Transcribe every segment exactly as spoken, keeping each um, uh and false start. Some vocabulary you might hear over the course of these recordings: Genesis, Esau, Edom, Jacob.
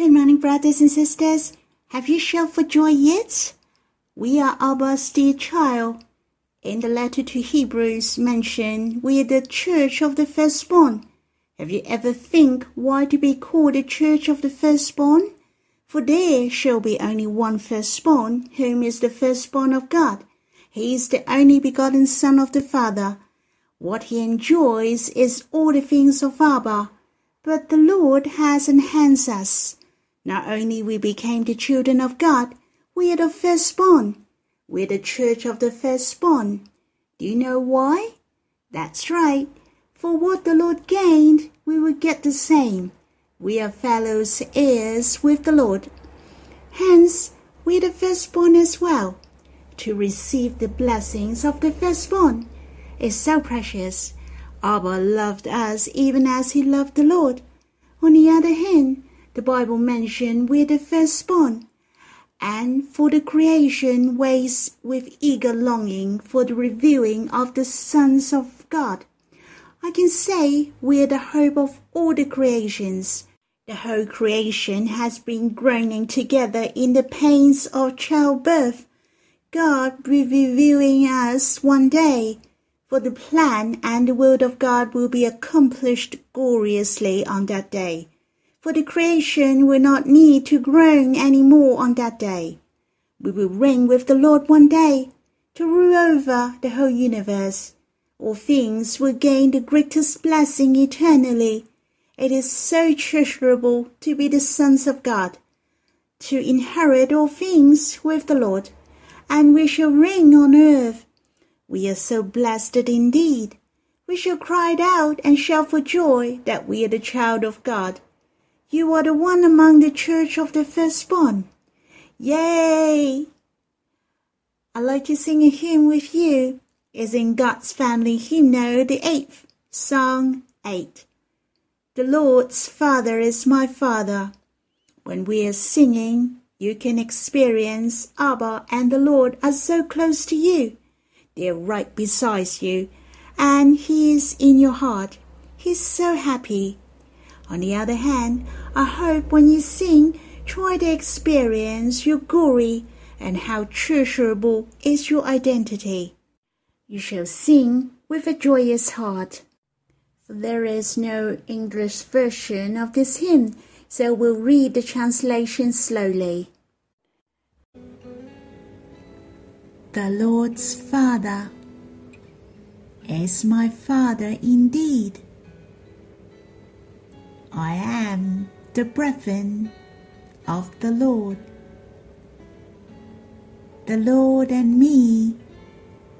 Good morning, brothers and sisters. Have you shouted for joy yet? We are Abba's dear child. In the letter to Hebrews mentioned, we are the church of the firstborn. Have you ever think why to be called the church of the firstborn? For there shall be only one firstborn, whom is the firstborn of God. He is the only begotten Son of the Father. What he enjoys is all the things of Abba. But the Lord has enhanced us. Not only we became the children of God, we are the firstborn. We are the church of the firstborn. Do you know why? That's right. For what the Lord gained, we will get the same. We are fellow heirs with the Lord. Hence, we are the firstborn as well. To receive the blessings of the firstborn is so precious. Abba loved us even as he loved the Lord. On the other hand, the Bible mentioned we are the firstborn, and for the creation waits with eager longing for the revealing of the sons of God. I can say we are the hope of all the creations. The whole creation has been groaning together in the pains of childbirth, God revealing us one day. For the plan and the will of God will be accomplished gloriously on that day. For the creation will not need to groan any more on that day. We will reign with the Lord one day to rule over the whole universe. All things will gain the greatest blessing eternally. It is so treasurable to be the sons of God, to inherit all things with the Lord, and we shall reign on earth. We are so blessed indeed. We shall cry out and shout for joy that we are the child of God. You are the one among the church of the firstborn. Yay! I'd like to sing a hymn with you. It's in God's Family Hymnal, the eighth, Song eight. The Lord's Father is my Father. When we are singing, you can experience Abba and the Lord are so close to you. They're right beside you, and he is in your heart. He's so happy. On the other hand, I hope when you sing, try to experience your glory and how treasurable is your identity. You shall sing with a joyous heart. There is no English version of this hymn, so we'll read the translation slowly. The Lord's Father is my Father indeed. I am the brethren of the Lord. The Lord and me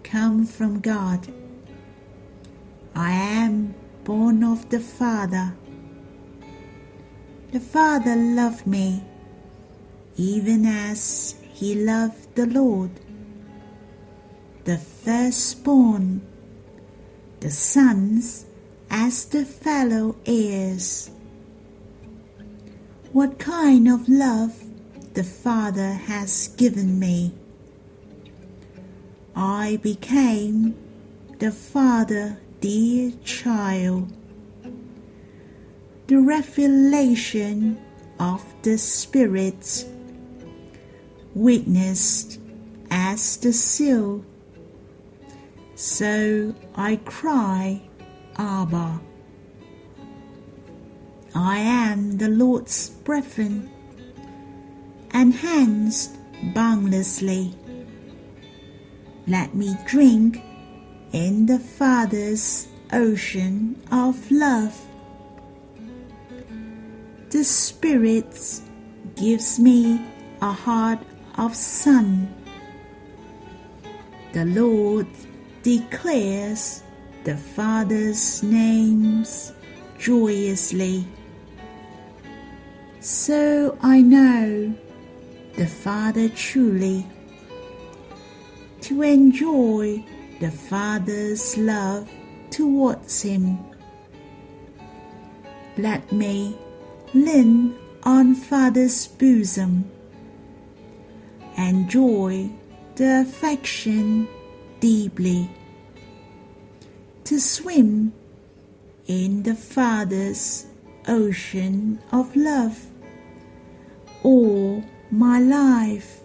come from God. I am born of the Father. The Father loved me, even as he loved the Lord. The firstborn, the sons as the fellow heirs. What kind of love the Father has given me. I became the Father's dear child. The revelation of the Spirit, witnessed as the seal. So I cry, Abba. I am the Lord's brethren, enhanced boundlessly. Let me drink in the Father's ocean of love. The Spirit gives me a heart of son. The Lord declares the Father's names joyously. So I know the Father truly, to enjoy the Father's love towards him. Let me lean on Father's bosom, enjoy the affection deeply, to swim in the Father's ocean of love my life.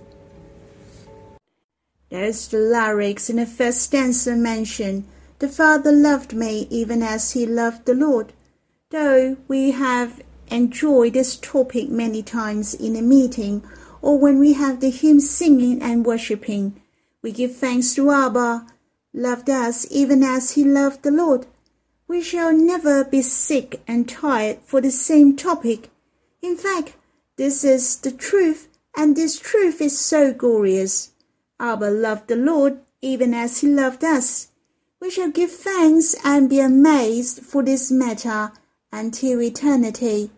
There's the lyrics in the first stanza mentioned. The Father loved me even as he loved the Lord. Though we have enjoyed this topic many times in a meeting or when we have the hymn singing and worshipping, we give thanks to Abba, loved us even as he loved the Lord. We shall never be sick and tired for the same topic. In fact, this is the truth, and this truth is so glorious. Abba loved the Lord even as he loved us. We shall give thanks and be amazed for this matter until eternity.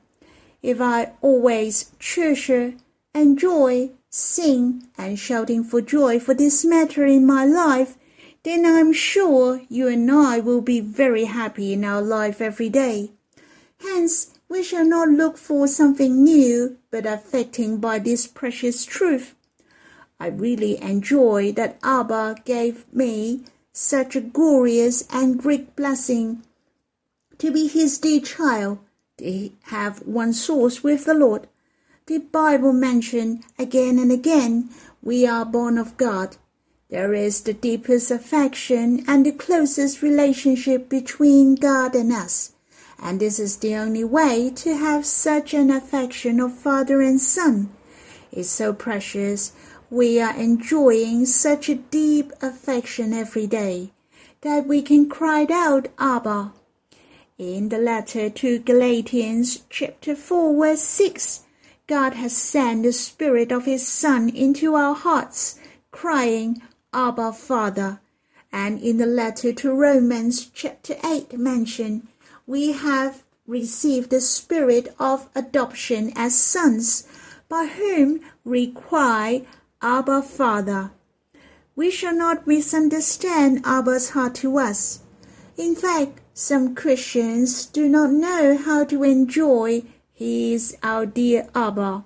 If I always treasure, enjoy, sing, and shouting for joy for this matter in my life, then I am sure you and I will be very happy in our life every day. Hence, we shall not look for something new, but affecting by this precious truth. I really enjoy that Abba gave me such a glorious and great blessing to be his dear child, to have one source with the Lord. The Bible mentions again and again, we are born of God. There is the deepest affection and the closest relationship between God and us, and this is the only way to have such an affection of father and son. It's so precious. We are enjoying such a deep affection every day that we can cry out, Abba. In the letter to Galatians chapter four verse six, God has sent the Spirit of His Son into our hearts, crying, Abba, Father. And in the letter to Romans chapter eight mentioned, we have received the Spirit of adoption as sons, by whom we cry, Abba, Father. We shall not misunderstand Abba's heart to us. In fact, some Christians do not know how to enjoy He is our dear Abba.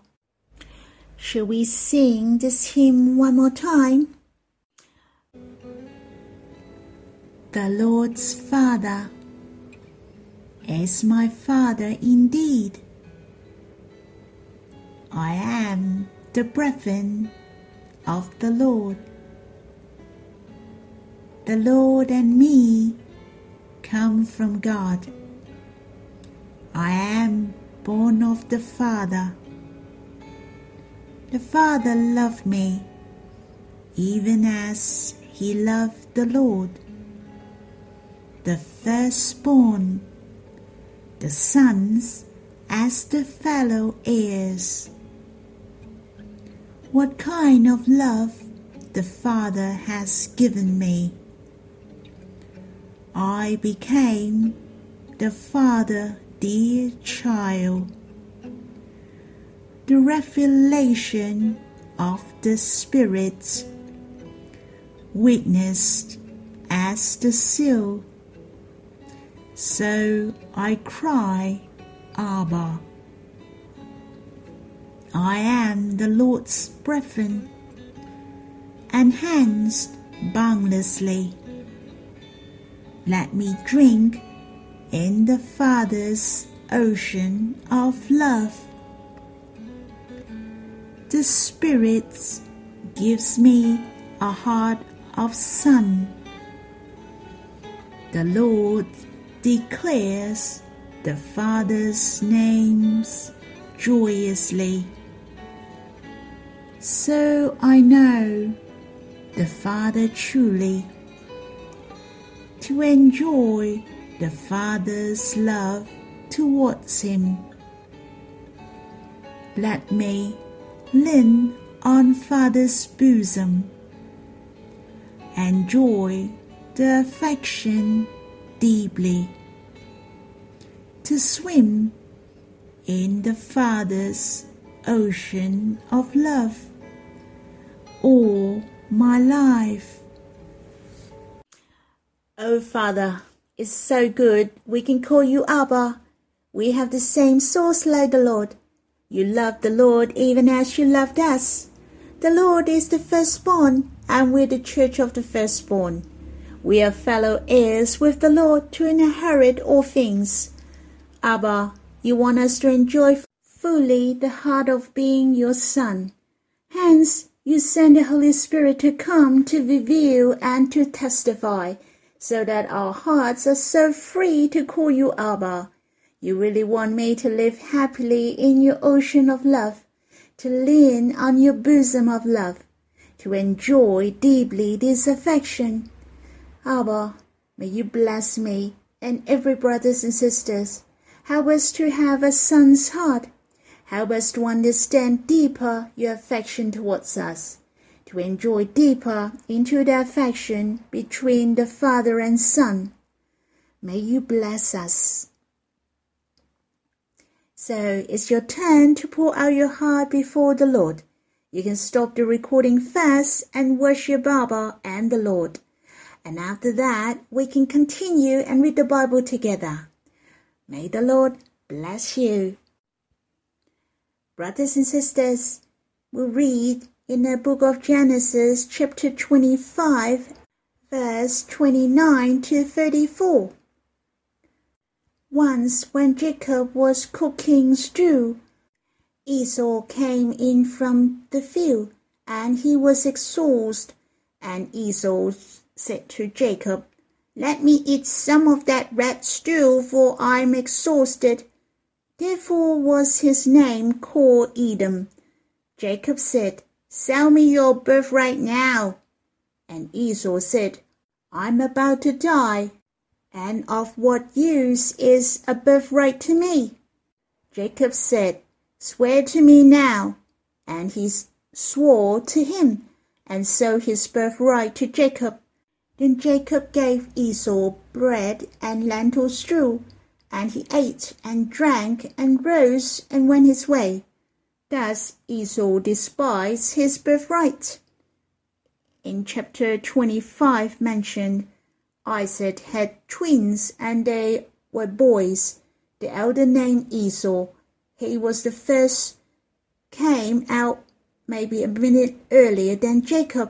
Shall we sing this hymn one more time? The Lord's Father is my Father indeed. I am the brethren of the Lord. The Lord and me come from God. I am born of the Father. The Father loved me, even as he loved the Lord. The firstborn, the sons as the fellow heirs. What kind of love the Father has given me. I became the Father, dear child. The revelation of the Spirit, witnessed as the seal. So I cry, Abba. I am the Lord's brethren, enhanced boundlessly. Let me drink in the Father's ocean of love. The Spirit gives me a heart of son. The Lord declares the Father's names joyously. So I know the Father truly, to enjoy the Father's love towards him. Let me lean on Father's bosom, enjoy the affection deeply, to swim in the Father's ocean of love all my life. Oh Father, it's so good we can call you Abba. We have the same source like the Lord. You love the Lord even as you loved us. The Lord is the firstborn, and we're the church of the firstborn. We are fellow heirs with the Lord to inherit all things. Abba, you want us to enjoy fully the heart of being your son. Hence, you send the Holy Spirit to come to reveal and to testify, so that our hearts are so free to call you Abba. You really want me to live happily in your ocean of love, to lean on your bosom of love, to enjoy deeply this affection. Abba, may you bless me and every brothers and sisters. Help us to have a son's heart. Help us to understand deeper your affection towards us, to enjoy deeper into the affection between the Father and Son. May you bless us. So it's your turn to pour out your heart before the Lord. You can stop the recording first and worship Baba and the Lord. And after that, we can continue and read the Bible together. May the Lord bless you. Brothers and sisters, we read in the book of Genesis, chapter twenty-five, verse twenty-nine to thirty-four. Once when Jacob was cooking stew, Esau came in from the field, and he was exhausted. And Esau said to Jacob, "Let me eat some of that red stew, for I am exhausted." Therefore was his name called Edom. Jacob said, "Sell me your birthright now." And Esau said, "I am about to die, and of what use is a birthright to me?" Jacob said, "Swear to me now." And he swore to him, and so his birthright to Jacob. Then Jacob gave Esau bread and lentil stew. And he ate and drank and rose and went his way. Thus Esau despised his birthright. In chapter twenty-five mentioned, Isaac had twins and they were boys. The elder named Esau. He was the first, came out maybe a minute earlier than Jacob.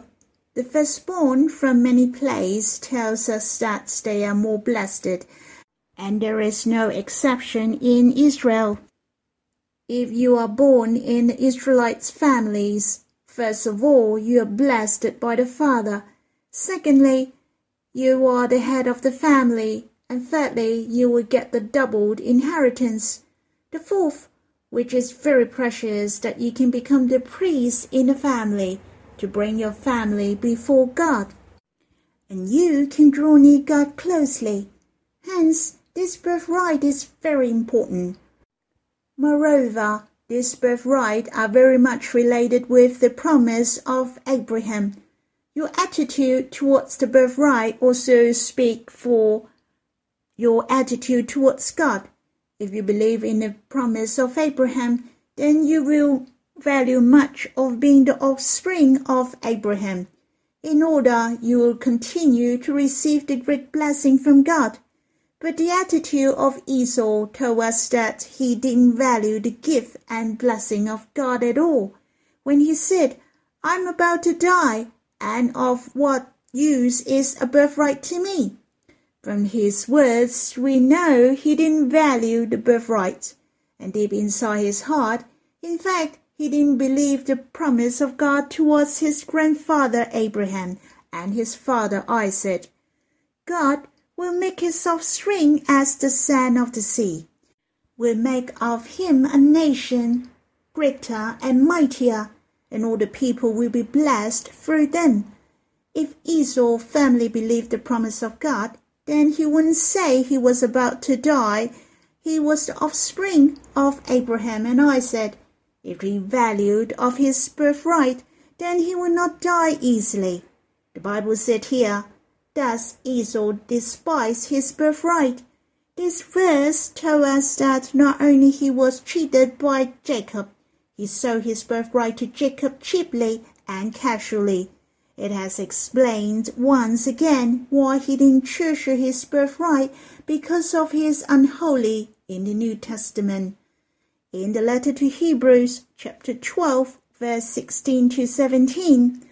The firstborn from many places tells us that they are more blessed. And there is no exception in Israel. If you are born in the Israelites' families, first of all, you are blessed by the father. Secondly, you are the head of the family. And thirdly, you will get the doubled inheritance. The fourth, which is very precious, that you can become the priest in the family, to bring your family before God. And you can draw near God closely. Hence, this birthright is very important. Moreover, this birthright are very much related with the promise of Abraham. Your attitude towards the birthright also speaks for your attitude towards God. If you believe in the promise of Abraham, then you will value much of being the offspring of Abraham. In order, you will continue to receive the great blessing from God. But the attitude of Esau told us that he didn't value the gift and blessing of God at all. When he said, "I'm about to die, and of what use is a birthright to me?" From his words, we know he didn't value the birthright. And deep inside his heart, in fact, he didn't believe the promise of God towards his grandfather Abraham and his father Isaac. God will make his offspring as the sand of the sea, will make of him a nation greater and mightier, and all the people will be blessed through them. If Esau firmly believed the promise of God, then he wouldn't say he was about to die. He was the offspring of Abraham and Isaac. If he valued of his birthright, then he would not die easily. The Bible said here, "Thus Esau despised his birthright." This verse tells us that not only he was cheated by Jacob, he sold his birthright to Jacob cheaply and casually. It has explained once again why he didn't treasure his birthright because of his unholy in the New Testament. In the letter to Hebrews, chapter twelve, verse sixteen to seventeen,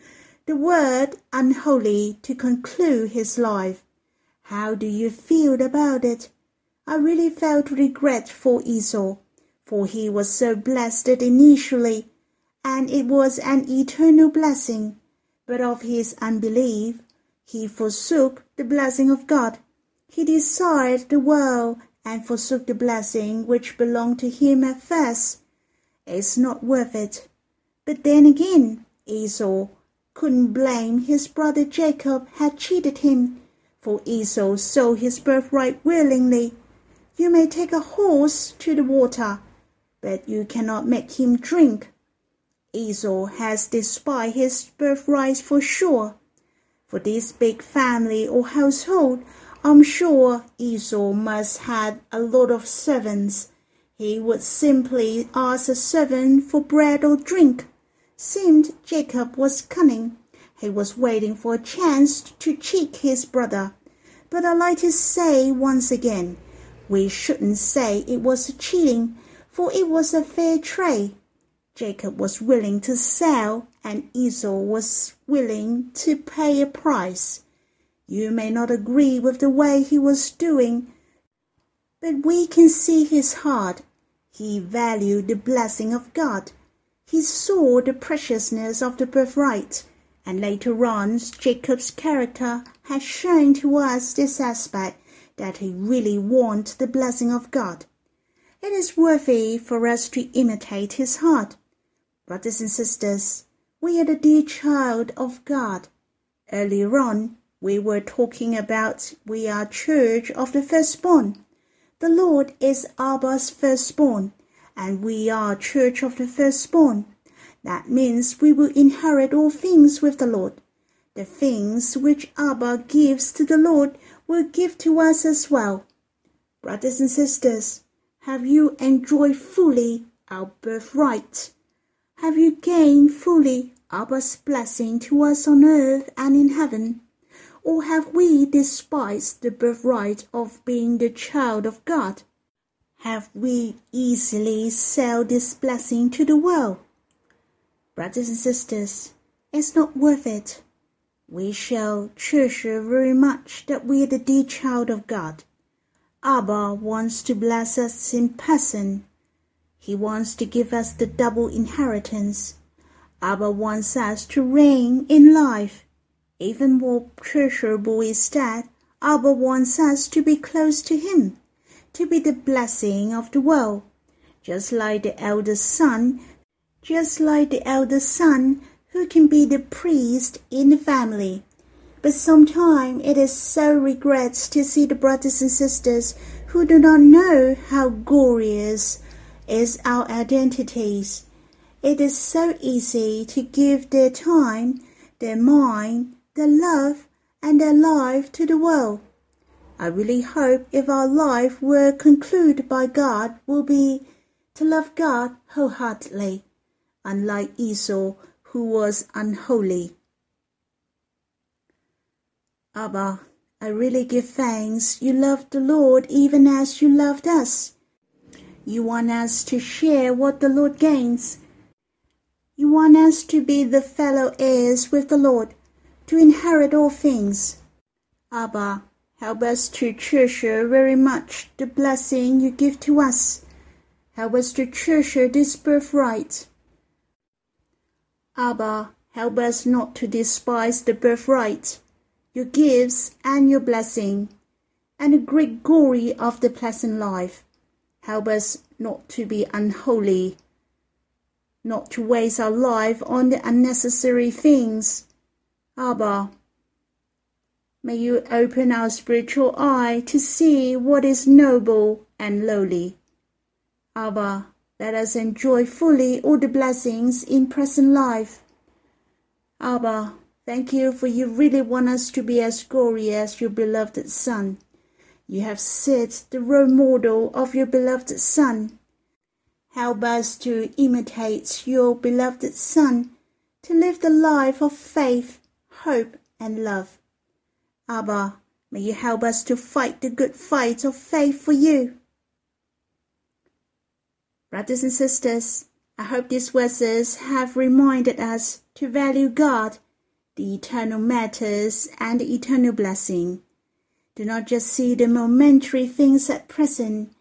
the word unholy to conclude his life. How do you feel about it? I really felt regret for Esau, for he was so blessed initially. and it was an eternal blessing, but of his unbelief he forsook the blessing of God. He desired the world and forsook the blessing which belonged to him at first. It's not worth it. But then again, Esau couldn't blame his brother Jacob had cheated him, for Esau sold his birthright willingly. You may take a horse to the water, but you cannot make him drink. Esau has despised his birthright for sure. For this big family or household, I'm sure Esau must have a lot of servants. He would simply ask a servant for bread or drink. Seemed Jacob was cunning. He was waiting for a chance to cheat his brother. But I like to say once again, we shouldn't say it was cheating, for it was a fair trade. Jacob was willing to sell, and Esau was willing to pay a price. You may not agree with the way he was doing, but we can see his heart. He valued the blessing of God. He saw the preciousness of the birthright, and later on Jacob's character has shown to us this aspect, that he really wanted the blessing of God. It is worthy for us to imitate his heart. Brothers and sisters, we are the dear child of God. Earlier on, we were talking about we are church of the firstborn. The Lord is Abba's firstborn, and we are church of the firstborn. That means we will inherit all things with the Lord. The things which Abba gives to the Lord will give to us as well. Brothers and sisters, have you enjoyed fully our birthright? Have you gained fully Abba's blessing to us on earth and in heaven? Or have we despised the birthright of being the child of God? Have we easily sold this blessing to the world? Brothers and sisters, it's not worth it. We shall treasure very much that we are the dear child of God. Abba wants to bless us in person. He wants to give us the double inheritance. Abba wants us to reign in life. Even more treasurable is that Abba wants us to be close to him, to be the blessing of the world, just like the elder son, just like the elder son who can be the priest in the family. But sometimes it is so regrets to see the brothers and sisters who do not know how glorious is our identities. It is so easy to give their time, their mind, their love, and their life to the world. I really hope if our life were concluded by God will be to love God wholeheartedly, unlike Esau, who was unholy. Abba, I really give thanks you loved the Lord even as you loved us. You want us to share what the Lord gains. You want us to be the fellow heirs with the Lord, to inherit all things. Abba, help us to treasure very much the blessing you give to us. Help us to treasure this birthright. Abba, help us not to despise the birthright, your gifts and your blessing, and the great glory of the pleasant life. Help us not to be unholy, not to waste our life on the unnecessary things. Abba, may you open our spiritual eye to see what is noble and lowly. Abba, let us enjoy fully all the blessings in present life. Abba, thank you for you really want us to be as glorious as your beloved Son. You have set the role model of your beloved Son. Help us to imitate your beloved Son, to live the life of faith, hope, and love. Abba, may you help us to fight the good fight of faith for you. Brothers and sisters, I hope these verses have reminded us to value God, the eternal matters, and the eternal blessing. Do not just see the momentary things at present.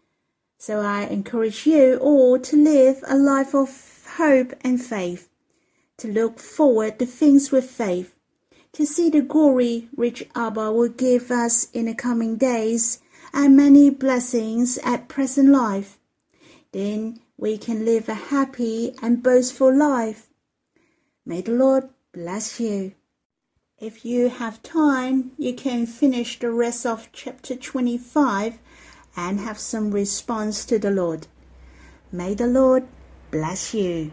So I encourage you all to live a life of hope and faith, to look forward to things with faith, to see the glory which Abba will give us in the coming days and many blessings at present life. Then we can live a happy and boastful life. May the Lord bless you. If you have time, you can finish the rest of chapter twenty-five and have some response to the Lord. May the Lord bless you.